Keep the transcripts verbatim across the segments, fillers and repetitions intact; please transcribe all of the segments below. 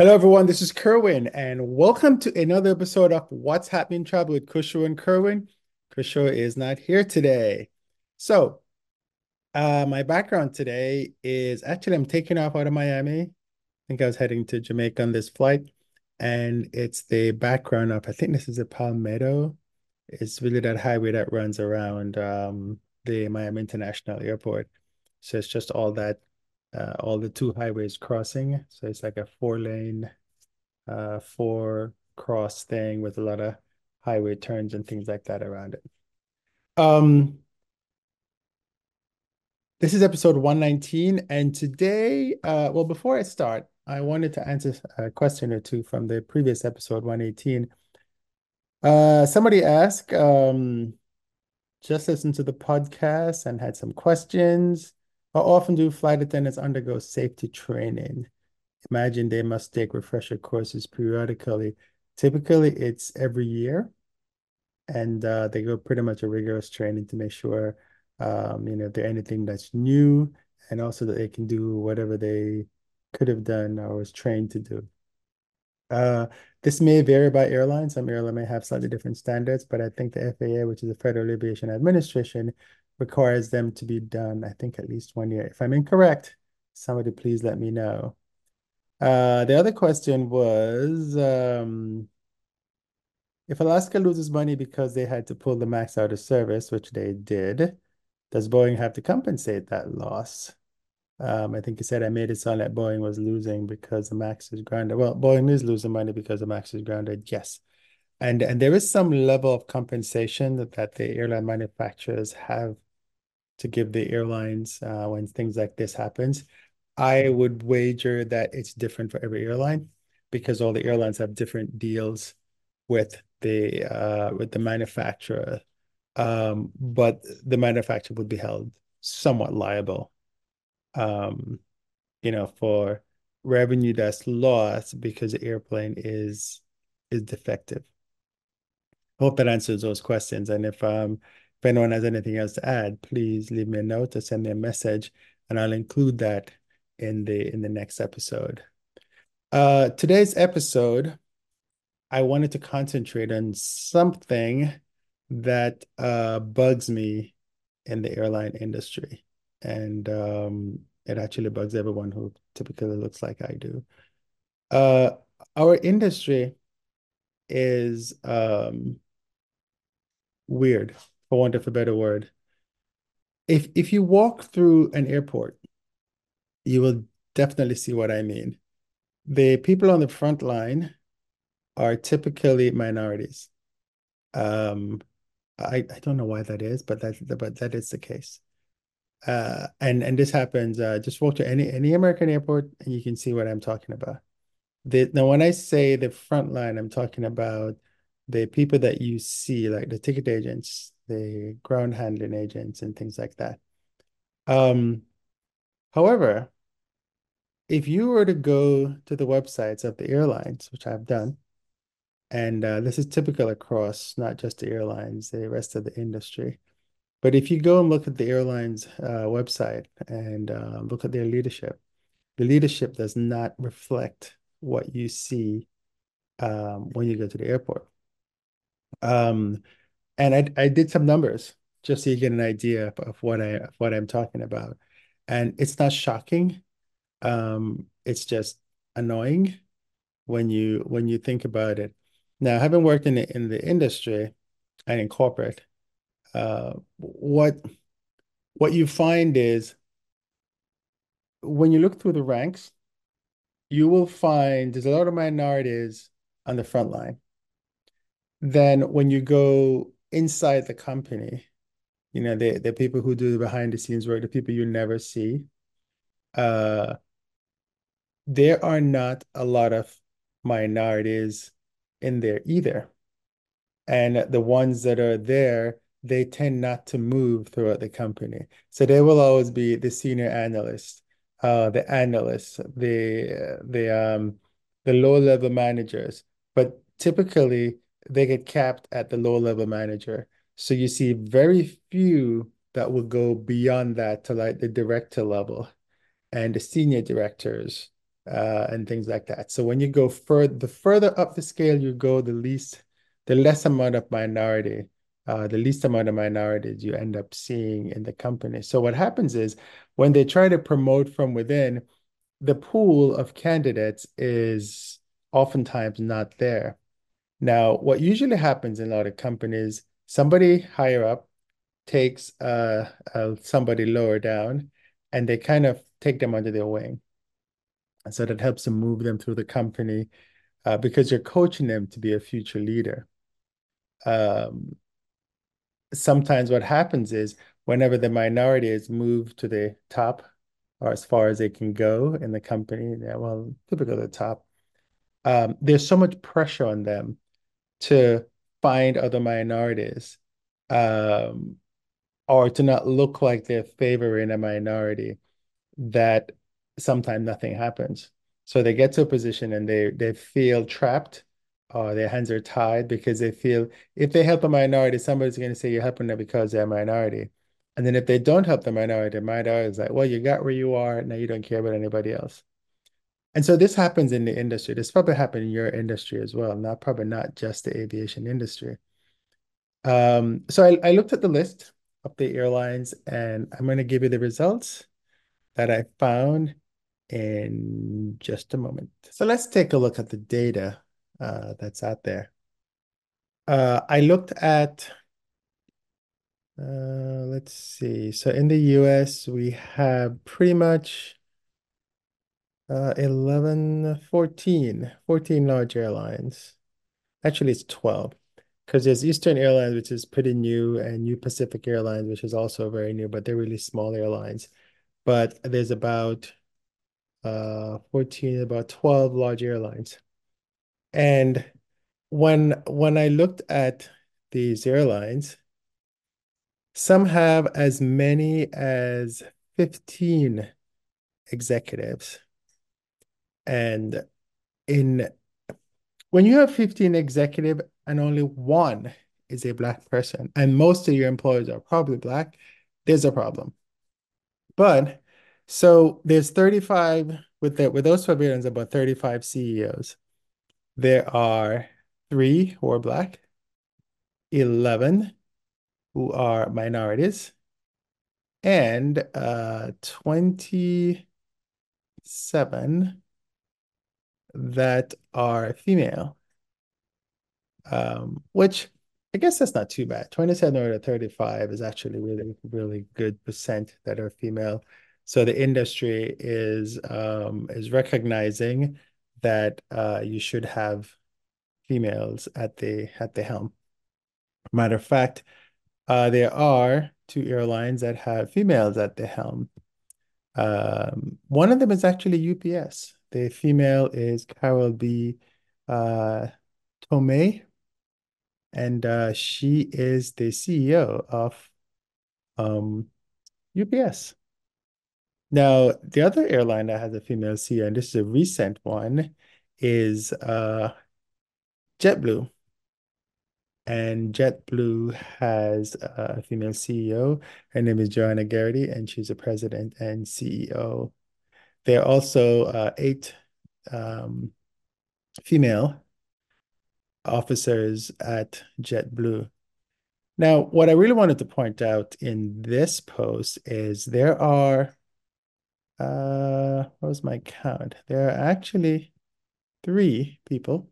Hello, everyone. This is Kerwin, and welcome to another episode of What's Happening Travel with Kushu and Kerwin. Kushu is not here today. So uh, my background today is actually I'm taking off out of Miami. I think I was heading to Jamaica on this flight, and it's the background of, I think this is a Palmetto. It's really that highway that runs around um, the Miami International Airport. So it's just all that. Uh, all the two highways crossing. So it's like a four lane, uh, four cross thing with a lot of highway turns and things like that around it. Um, this is episode one nineteen. And today, uh, well, before I start, I wanted to answer a question or two from the previous episode one eighteen. Uh, somebody asked, um, just listened to the podcast and had some questions. How often do flight attendants undergo safety training? Imagine they must take refresher courses periodically. Typically, it's every year, and uh, they go pretty much a rigorous training to make sure, um, you know, if there's anything that's new, and also that they can do whatever they could have done or was trained to do. Uh, this may vary by airline. Some airlines may have slightly different standards, but I think the F A A, which is the Federal Aviation Administration, requires them to be done, I think, at least one year. If I'm incorrect, somebody please let me know. Uh, the other question was, um, if Alaska loses money because they had to pull the Max out of service, which they did, does Boeing have to compensate that loss? Um, I think you said I made it sound like Boeing was losing because the Max is grounded. Well, Boeing is losing money because the Max is grounded, yes. And, and there is some level of compensation that, that the airline manufacturers have to give the airlines uh, when things like this happens. I would wager that it's different for every airline because all the airlines have different deals with the uh, with the manufacturer, um, but the manufacturer would be held somewhat liable, um, you know, for revenue that's lost because the airplane is is defective. I hope that answers those questions. And if um if anyone has anything else to add, please leave me a note or send me a message, and I'll include that in the in the next episode. Uh, today's episode, I wanted to concentrate on something that uh, bugs me in the airline industry, and um, it actually bugs everyone who typically looks like I do. Uh, our industry is um. weird, for want of a better word. If if you walk through an airport, you will definitely see what I mean. The people on the front line are typically minorities. Um, I, I don't know why that is, but that but that is the case. Uh, and and this happens. Uh, just walk to any any American airport, and you can see what I'm talking about. The, now, when I say the front line, I'm talking about the people that you see, like the ticket agents, the ground handling agents, and things like that. Um, however, if you were to go to the websites of the airlines, which I've done, and uh, this is typical across not just the airlines, the rest of the industry, but if you go and look at the airlines uh, website and uh, look at their leadership, the leadership does not reflect what you see um, when you go to the airport. Um, and I, I did some numbers just so you get an idea of, of what I of what I'm talking about, and it's not shocking. Um, it's just annoying when you when you think about it. Now, having worked in the, in the industry and in corporate, uh, what what you find is when you look through the ranks, you will find there's a lot of minorities on the front line. Then when you go inside the company, you know, the, the people who do the behind the scenes work, the people you never see, uh, there are not a lot of minorities in there either. And the ones that are there, they tend not to move throughout the company. So there will always be the senior analyst, uh, the analysts, the, the, um, the low level managers, but typically they get capped at the low-level manager. So you see very few that will go beyond that to like the director level and the senior directors uh, and things like that. So when you go further, the further up the scale you go, the least, the less amount of minority, uh, the least amount of minorities you end up seeing in the company. So what happens is when they try to promote from within, the pool of candidates is oftentimes not there. Now, what usually happens in a lot of companies, somebody higher up takes uh, uh, somebody lower down, and they kind of take them under their wing. And so that helps them move them through the company uh, because you're coaching them to be a future leader. Um, sometimes what happens is whenever the minority is moved to the top or as far as they can go in the company, well, typically the top, um, there's so much pressure on them to find other minorities um, or to not look like they're favoring a minority that sometimes nothing happens. So they get to a position and they they feel trapped or their hands are tied because they feel if they help a minority, somebody's going to say you're helping them because they're a minority. And then if they don't help the minority, the minority is like, well, you got where you are, now you don't care about anybody else. And so this happens in the industry. This probably happened in your industry as well, not probably not just the aviation industry. Um, so I, I looked at the list of the airlines, and I'm going to give you the results that I found in just a moment. So let's take a look at the data uh, that's out there. Uh, I looked at, uh, let's see. So in the U S, we have pretty much Uh, eleven, fourteen, fourteen large airlines. Actually, it's twelve, because there's Eastern Airlines, which is pretty new, and New Pacific Airlines, which is also very new, but they're really small airlines. But there's about uh, fourteen, about twelve large airlines. And when, when I looked at these airlines, some have as many as fifteen executives. And in when you have fifteen executive and only one is a Black person, and most of your employees are probably Black, there's a problem. But so there's thirty-five with the, with those pavilions, about thirty-five C E Os. There are three who are Black, eleven who are minorities, and uh, twenty-seven that are female, um, which I guess that's not too bad. twenty-seven out of thirty-five is actually really, really good percent that are female. So the industry is um, is recognizing that uh, you should have females at the at the helm. Matter of fact, uh, there are two airlines that have females at the helm. Um, one of them is actually U P S. The female is Carol B. Uh, Tomei, and uh, she is the C E O of um, U P S. Now, the other airline that has a female C E O, and this is a recent one, is uh, JetBlue. And JetBlue has a female C E O. Her name is Joanna Garrity, and she's the president and C E O. There are also uh, eight um, female officers at JetBlue. Now, what I really wanted to point out in this post is there are, uh, what was my count? There are actually three people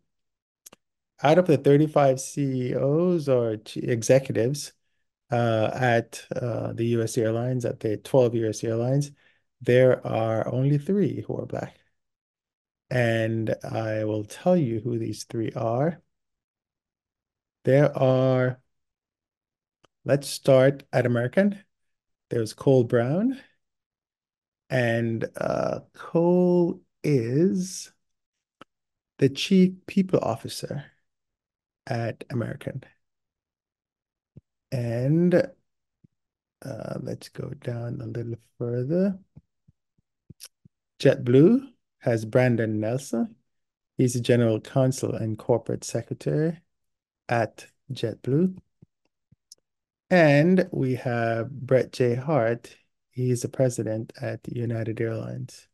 out of the thirty-five C E Os or executives uh, at uh, the U S airlines, at the twelve U S airlines. There are only three who are Black. And I will tell you who these three are. There are, let's start at American. There's Cole Brown. And uh, Cole is the chief people officer at American. And uh, let's go down a little further. JetBlue has Brandon Nelson. He's the general counsel and corporate secretary at JetBlue. And we have Brett J. Hart. He's the president at United Airlines.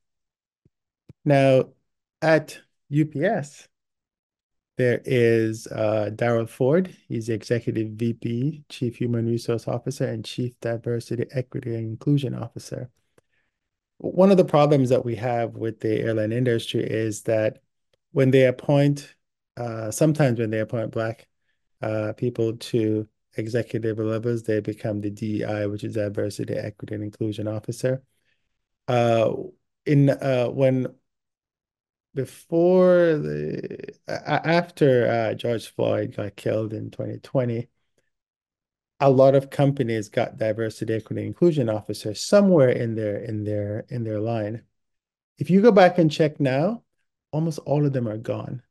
Now, at U P S, there is uh, Daryl Ford. He's the Executive V P, Chief Human Resource Officer, and Chief Diversity, Equity, and Inclusion Officer. One of the problems that we have with the airline industry is that when they appoint, uh, sometimes when they appoint Black uh, people to executive levels, they become the D E I, which is Diversity, Equity, and Inclusion Officer. Uh, in uh, when before the after uh, George Floyd got killed in twenty twenty, a lot of companies got diversity, equity, and inclusion officers somewhere in their in their in their line. If you go back and check now, almost all of them are gone,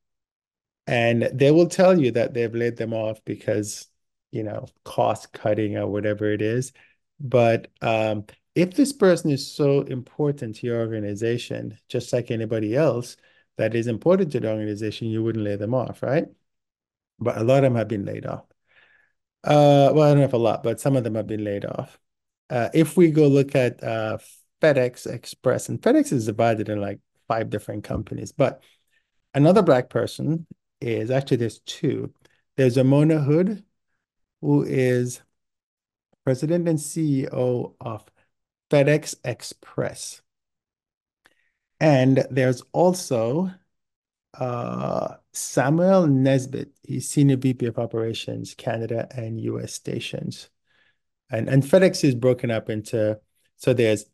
and they will tell you that they've laid them off because, you know, cost cutting or whatever it is. But um, if this person is so important to your organization, just like anybody else that is important to the organization, you wouldn't lay them off, right? But a lot of them have been laid off. Uh, well, I don't know if a lot, but some of them have been laid off. Uh, if we go look at uh, FedEx Express, and FedEx is divided in like five different companies, but another Black person is, actually there's two. There's Ramona Hood, who is president and C E O of FedEx Express. And there's also uh, Samuel Nesbitt. He's Senior V P of Operations, Canada and U S stations. And, and FedEx is broken up into, so there's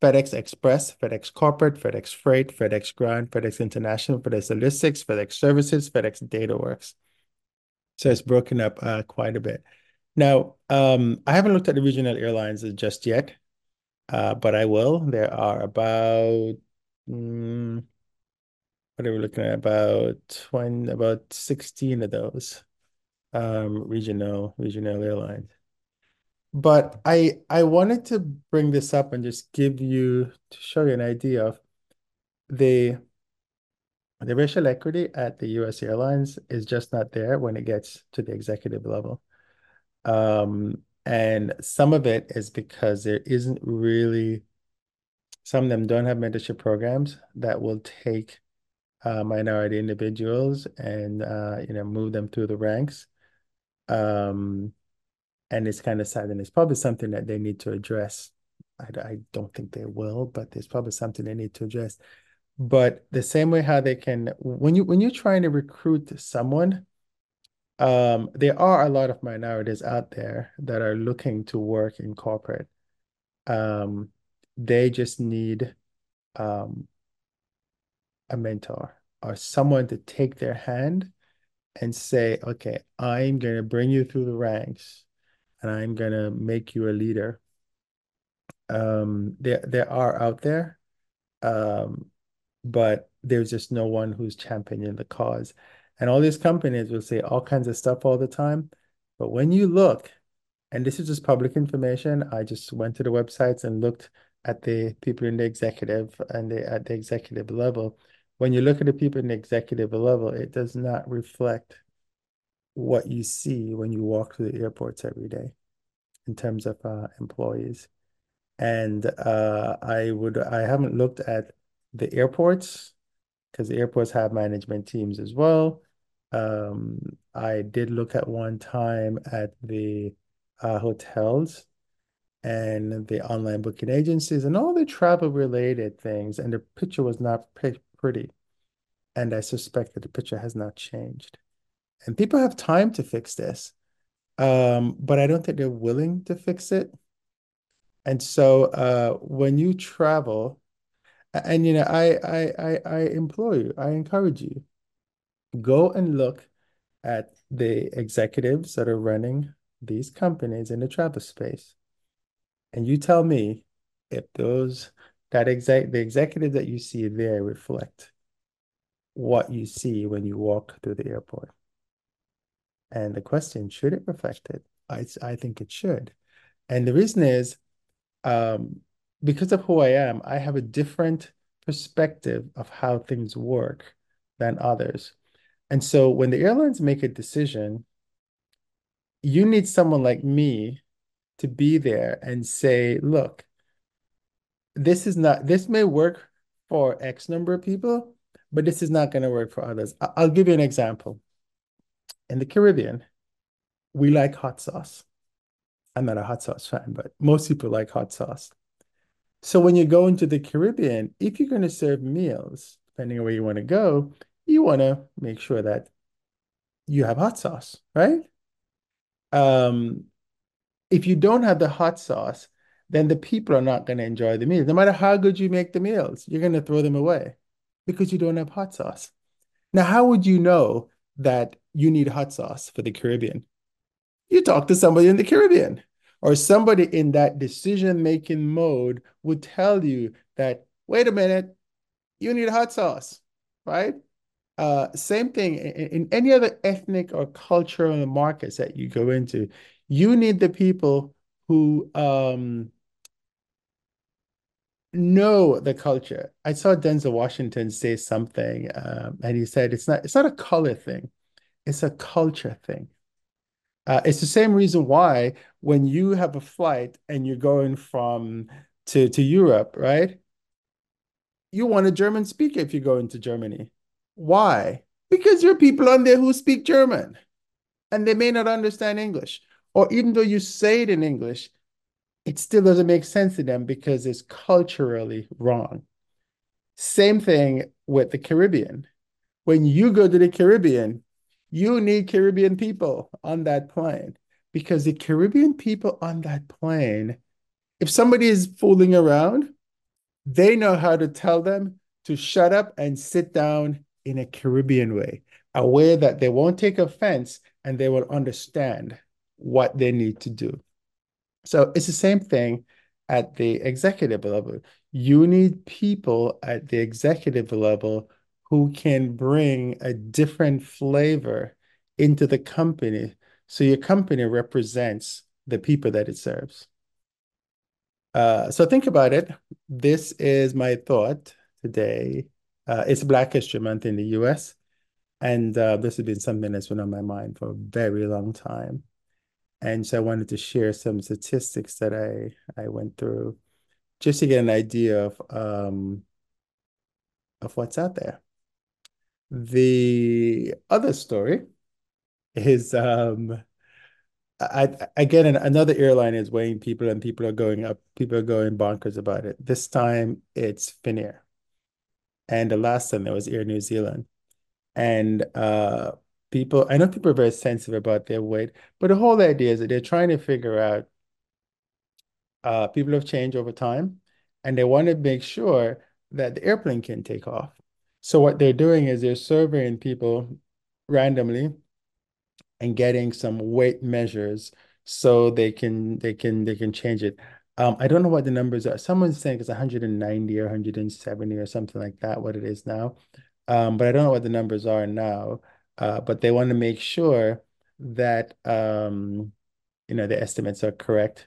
FedEx Express, FedEx Corporate, FedEx Freight, FedEx Ground, FedEx International, FedEx Logistics, FedEx Services, FedEx DataWorks. So it's broken up uh, quite a bit. Now, um, I haven't looked at the regional airlines just yet, uh, but I will. There are about, um, what are we looking at? About twenty, about sixteen of those um, regional regional airlines. But I I wanted to bring this up and just give you, to show you an idea of the the racial equity at the U S airlines is just not there when it gets to the executive level. Um, and some of it is because there isn't really, some of them don't have mentorship programs that will take uh, minority individuals and, uh, you know, move them through the ranks. Um, and it's kind of sad, and it's probably something that they need to address. I, I don't think they will, but there's probably something they need to address. But the same way how they can, when you when you're trying to recruit someone, um, there are a lot of minorities out there that are looking to work in corporate. Um, they just need um, a mentor or someone to take their hand and say, okay, I'm going to bring you through the ranks and I'm going to make you a leader. Um, there, there are out there. Um, But there's just no one who's championing the cause. And all these companies will say all kinds of stuff all the time. But when you look, and this is just public information, I just went to the websites and looked at the people in the executive and the, at the executive level. When you look at the people in the executive level, it does not reflect what you see when you walk through the airports every day in terms of uh, employees. And uh, I would, I haven't looked at the airports, because the airports have management teams as well. Um, I did look at one time at the uh, hotels and the online booking agencies and all the travel related things, and the picture was not pretty. And I suspect that the picture has not changed. And people have time to fix this, um, but I don't think they're willing to fix it. And so uh, when you travel, and, you know, I, I, I, I implore you, I encourage you, go and look at the executives that are running these companies in the travel space. And you tell me if those, that exec, the executives that you see there reflect what you see when you walk through the airport. And the question, should it reflect it? I, I think it should. And the reason is, um, because of who I am, I have a different perspective of how things work than others. And so when the airlines make a decision, you need someone like me to be there and say, look, this is not, this may work for X number of people, but this is not going to work for others. I'll give you an example. In the Caribbean, we like hot sauce. I'm not a hot sauce fan, but most people like hot sauce. So when you go into the Caribbean, if you're going to serve meals, depending on where you want to go, you want to make sure that you have hot sauce, right? Um, if you don't have the hot sauce, then the people are not going to enjoy the meal. No matter how good you make the meals, you're going to throw them away because you don't have hot sauce. Now, how would you know that you need hot sauce for the Caribbean? You talk to somebody in the Caribbean, or somebody in that decision-making mode would tell you that, wait a minute, you need hot sauce, right? Uh, same thing in, in any other ethnic or cultural markets that you go into. You need the people who um, know the culture. I saw Denzel Washington say something, um, and he said, it's not, it's not a color thing. It's a culture thing. Uh, it's the same reason why when you have a flight and you're going from to, to Europe, right? You want a German speaker if you go into Germany. Why? Because there are people on there who speak German and they may not understand English. Or even though you say it in English, it still doesn't make sense to them because it's culturally wrong. Same thing with the Caribbean. When you go to the Caribbean, you need Caribbean people on that plane, because the Caribbean people on that plane, if somebody is fooling around, they know how to tell them to shut up and sit down in a Caribbean way, a way that they won't take offense and they will understand what they need to do. So it's the same thing at the executive level. You need people at the executive level who can bring a different flavor into the company, so your company represents the people that it serves. Uh, so think about it. This is my thought today. Uh, it's Black History Month in the U S, and uh, this has been something that's been on my mind for a very long time. And so I wanted to share some statistics that I, I went through just to get an idea of, um, of what's out there. The other story is, um, I, again, another airline is weighing people, and people are going up, people are going bonkers about it. This time it's Finnair. And the last time there was Air New Zealand. And uh, people, I know people are very sensitive about their weight, but the whole idea is that they're trying to figure out, uh, people have changed over time, and they want to make sure that the airplane can take off. So what they're doing is they're surveying people randomly and getting some weight measures so they can they can they can change it. Um, I don't know what the numbers are. Someone's saying it's one hundred ninety or one hundred seventy or something like that, what it is now. Um, but I don't know what the numbers are now. Uh, but they want to make sure that um, you know, the estimates are correct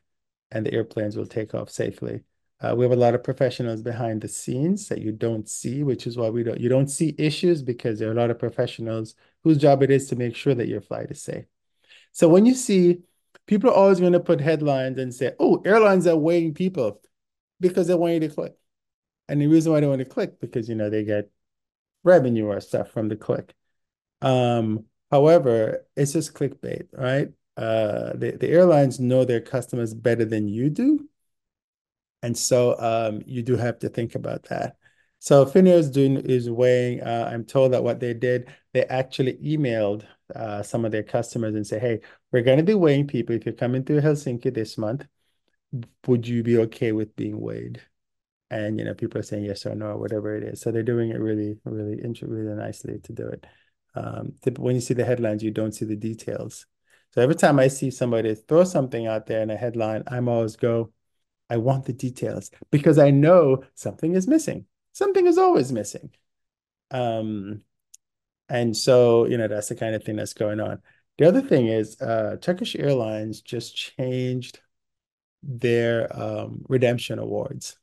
and the airplanes will take off safely. Uh, we have a lot of professionals behind the scenes that you don't see, which is why we don't, you don't see issues, because there are a lot of professionals whose job it is to make sure that your flight is safe. So when you see, people are always going to put headlines and say, oh, airlines are weighing people, because they want you to click. And the reason why they want to click, because, you know, they get revenue or stuff from the click. Um, however, it's just clickbait, right? Uh, the, the airlines know their customers better than you do. And so um, you do have to think about that. So Finnair is doing is weighing. Uh, I'm told that what they did, they actually emailed uh, some of their customers and say, "Hey, we're going to be weighing people. If you're coming through Helsinki this month, would you be okay with being weighed?" And you know, people are saying yes or no, or whatever it is. So they're doing it really, really, really nicely to do it. Um, when you see the headlines, you don't see the details. So every time I see somebody throw something out there in a headline, I'm always go, I want the details, because I know something is missing. Something is always missing. Um, and so, you know, that's the kind of thing that's going on. The other thing is uh, Turkish Airlines just changed their um, redemption awards,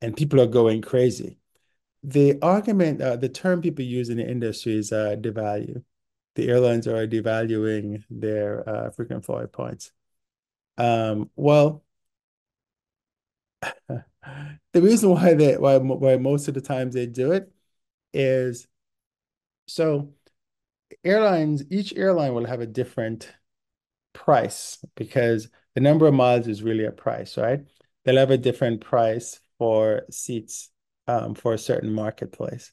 and people are going crazy. The argument, uh, the term people use in the industry is uh, devalue. The airlines are devaluing their uh, frequent flyer points. Um, well, the reason why they why, why most of the times they do it is so airlines, each airline will have a different price because the number of miles is really a price, right? They'll have a different price for seats um, for a certain marketplace.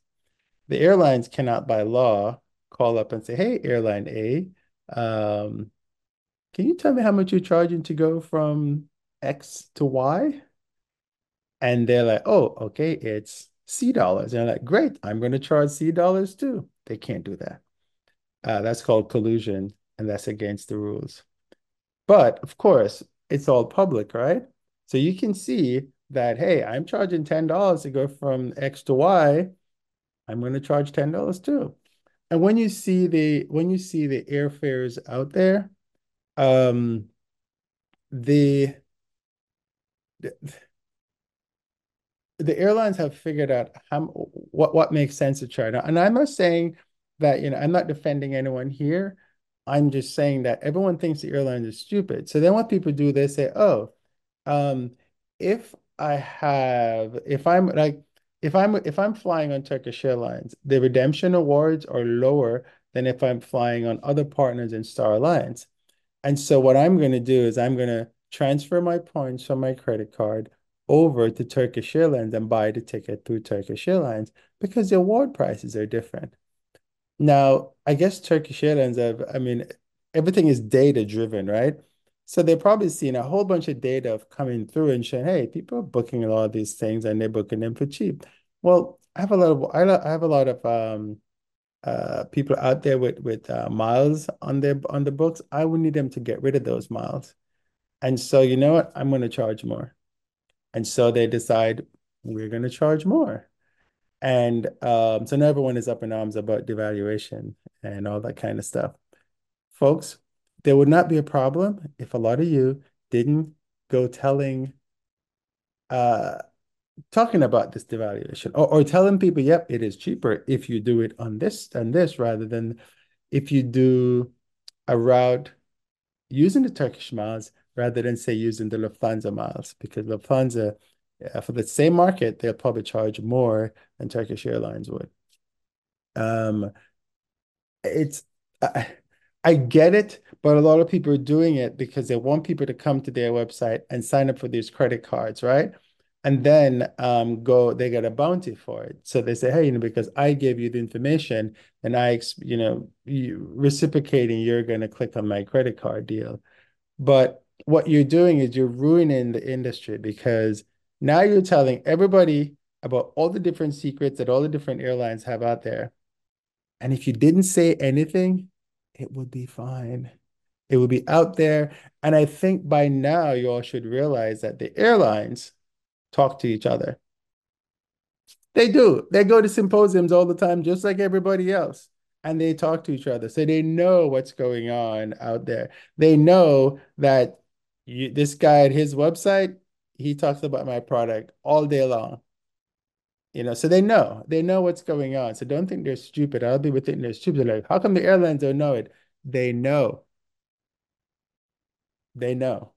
The airlines cannot, by law, call up and say, hey, airline A, um, can you tell me how much you're charging to go from X to Y? And they're like, oh, okay, it's C dollars. And they're like, great, I'm going to charge C dollars too. They can't do that. Uh, that's called collusion, and that's against the rules. But, of course, it's all public, right? So you can see that, hey, I'm charging ten dollars to go from X to Y. I'm going to charge ten dollars too. And when you see the when you see the airfares out there, um, the, the the airlines have figured out how what what makes sense to try. Now, and I'm not saying that you know I'm not defending anyone here. I'm just saying that everyone thinks the airlines are stupid. So then, what people do, they say, "Oh, um, if I have if I'm like." If I'm if I'm flying on Turkish Airlines, the redemption awards are lower than if I'm flying on other partners in Star Alliance. And so what I'm going to do is I'm going to transfer my points from my credit card over to Turkish Airlines and buy the ticket through Turkish Airlines because the award prices are different. Now, I guess Turkish Airlines have, I mean, everything is data driven, right? So they're probably seeing a whole bunch of data coming through and saying, hey, people are booking a lot of these things and they're booking them for cheap. Well, I have a lot of I have a lot of um, uh, people out there with with uh, miles on their on the books. I would need them to get rid of those miles, and so you know what? I'm going to charge more, and so they decide we're going to charge more, and um, so now everyone is up in arms about devaluation and all that kind of stuff, folks. There would not be a problem if a lot of you didn't go telling, uh, talking about this devaluation or, or telling people, yep, it is cheaper if you do it on this and this rather than if you do a route using the Turkish miles rather than, say, using the Lufthansa miles because Lufthansa, for the same market, they'll probably charge more than Turkish Airlines would. Um, it's... I, I get it, but a lot of people are doing it because they want people to come to their website and sign up for these credit cards, right? And then um, go, they get a bounty for it. So they say, hey, you know, because I gave you the information and I, you know, you, reciprocating, you're going to click on my credit card deal. But what you're doing is you're ruining the industry because now you're telling everybody about all the different secrets that all the different airlines have out there. And if you didn't say anything, it would be fine. It would be out there. And I think by now you all should realize that the airlines talk to each other. They do. They go to symposiums all the time, just like everybody else. And they talk to each other. So they know what's going on out there. They know that you, this guy at his website, he talks about my product all day long. You know, so they know, they know what's going on. So don't think they're stupid. I'll be with thinking they're stupid. They're like, how come the airlines don't know it? They know. They know.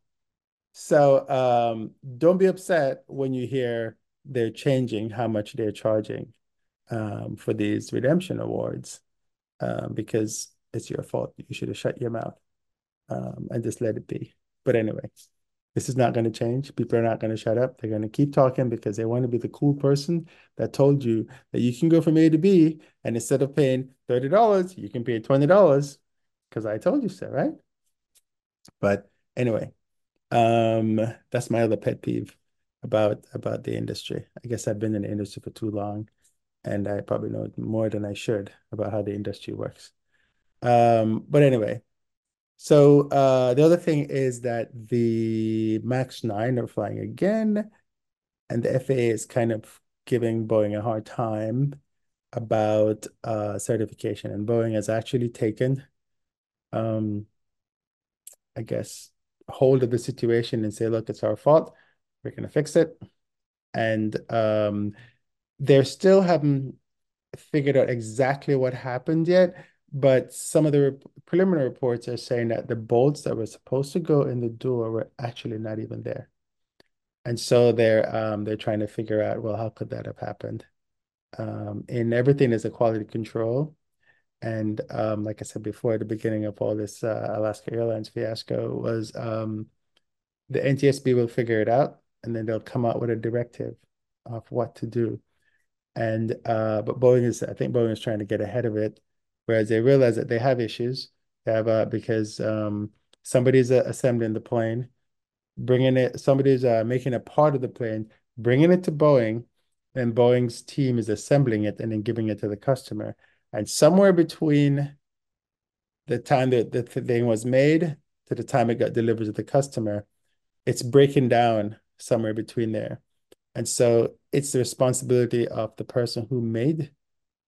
So um, don't be upset when you hear they're changing how much they're charging um, for these redemption awards um, because it's your fault. You should have shut your mouth um, and just let it be. But anyway, this is not going to change. People are not going to shut up. They're going to keep talking because they want to be the cool person that told you that you can go from A to B, and instead of paying thirty dollars, you can pay twenty dollars because I told you so, right? But anyway, um, that's my other pet peeve about, about the industry. I guess I've been in the industry for too long, and I probably know more than I should about how the industry works. Um, but anyway. So uh, the other thing is that the Max nine are flying again, and the F A A is kind of giving Boeing a hard time about uh, certification. And Boeing has actually taken, um, I guess, hold of the situation and say, look, it's our fault. We're going to fix it. And um, they still haven't figured out exactly what happened yet. But some of the re preliminary reports are saying that the bolts that were supposed to go in the door were actually not even there. And so they're um, they're trying to figure out, well, how could that have happened? Um, and everything is a quality control. And um, like I said before, at the beginning of all this uh, Alaska Airlines fiasco was um, the N T S B will figure it out, and then they'll come out with a directive of what to do. And uh, but Boeing is, I think Boeing is trying to get ahead of it, whereas they realize that they have issues. They have uh, because um, somebody's uh, assembling the plane, bringing it. Somebody's uh, making a part of the plane, bringing it to Boeing, and Boeing's team is assembling it and then giving it to the customer. And somewhere between the time that the thing was made to the time it got delivered to the customer, it's breaking down somewhere between there. And so it's the responsibility of the person who made,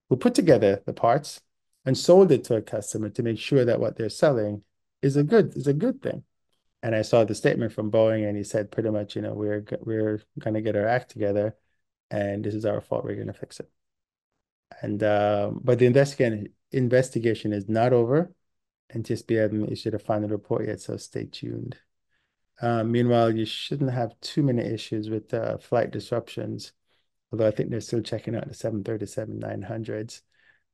who put together the parts and sold it to a customer to make sure that what they're selling is a good, is a good thing. And I saw the statement from Boeing, and he said pretty much, you know, we're, we're going to get our act together, and this is our fault. We're going to fix it. And uh, but the investigation investigation is not over. N T S B hasn't issued a final report yet, so stay tuned. Uh, meanwhile, you shouldn't have too many issues with uh, flight disruptions, although I think they're still checking out the seven thirty-seven nine hundreds.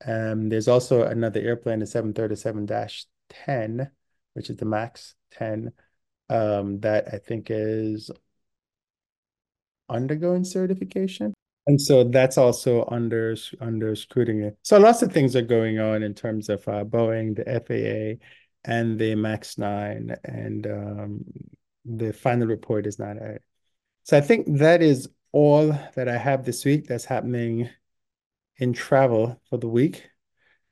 Um, there's also another airplane, the seven thirty-seven dash ten, which is the Max ten, um, that I think is undergoing certification. And so that's also under, under scrutiny. So lots of things are going on in terms of uh, Boeing, the F A A, and the Max nine, and um, the final report is not out. So I think that is all that I have this week that's happening in travel for the week.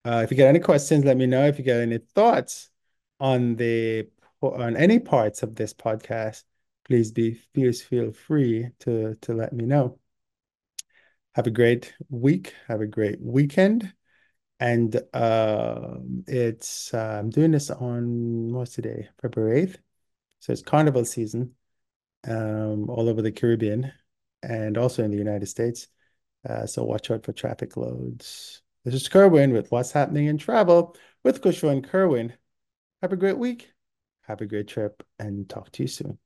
Uh, if you got any questions, let me know. If you got any thoughts on the on any parts of this podcast, please be please feel free to to let me know. Have a great week. Have a great weekend. And uh, it's uh, I'm doing this on, what's today? February eighth. So it's carnival season um, all over the Caribbean and also in the United States. Uh, so watch out for traffic loads. This is Kerwin with What's Happening in Travel with Kushu and Kerwin. Have a great week. Have a great trip, and talk to you soon.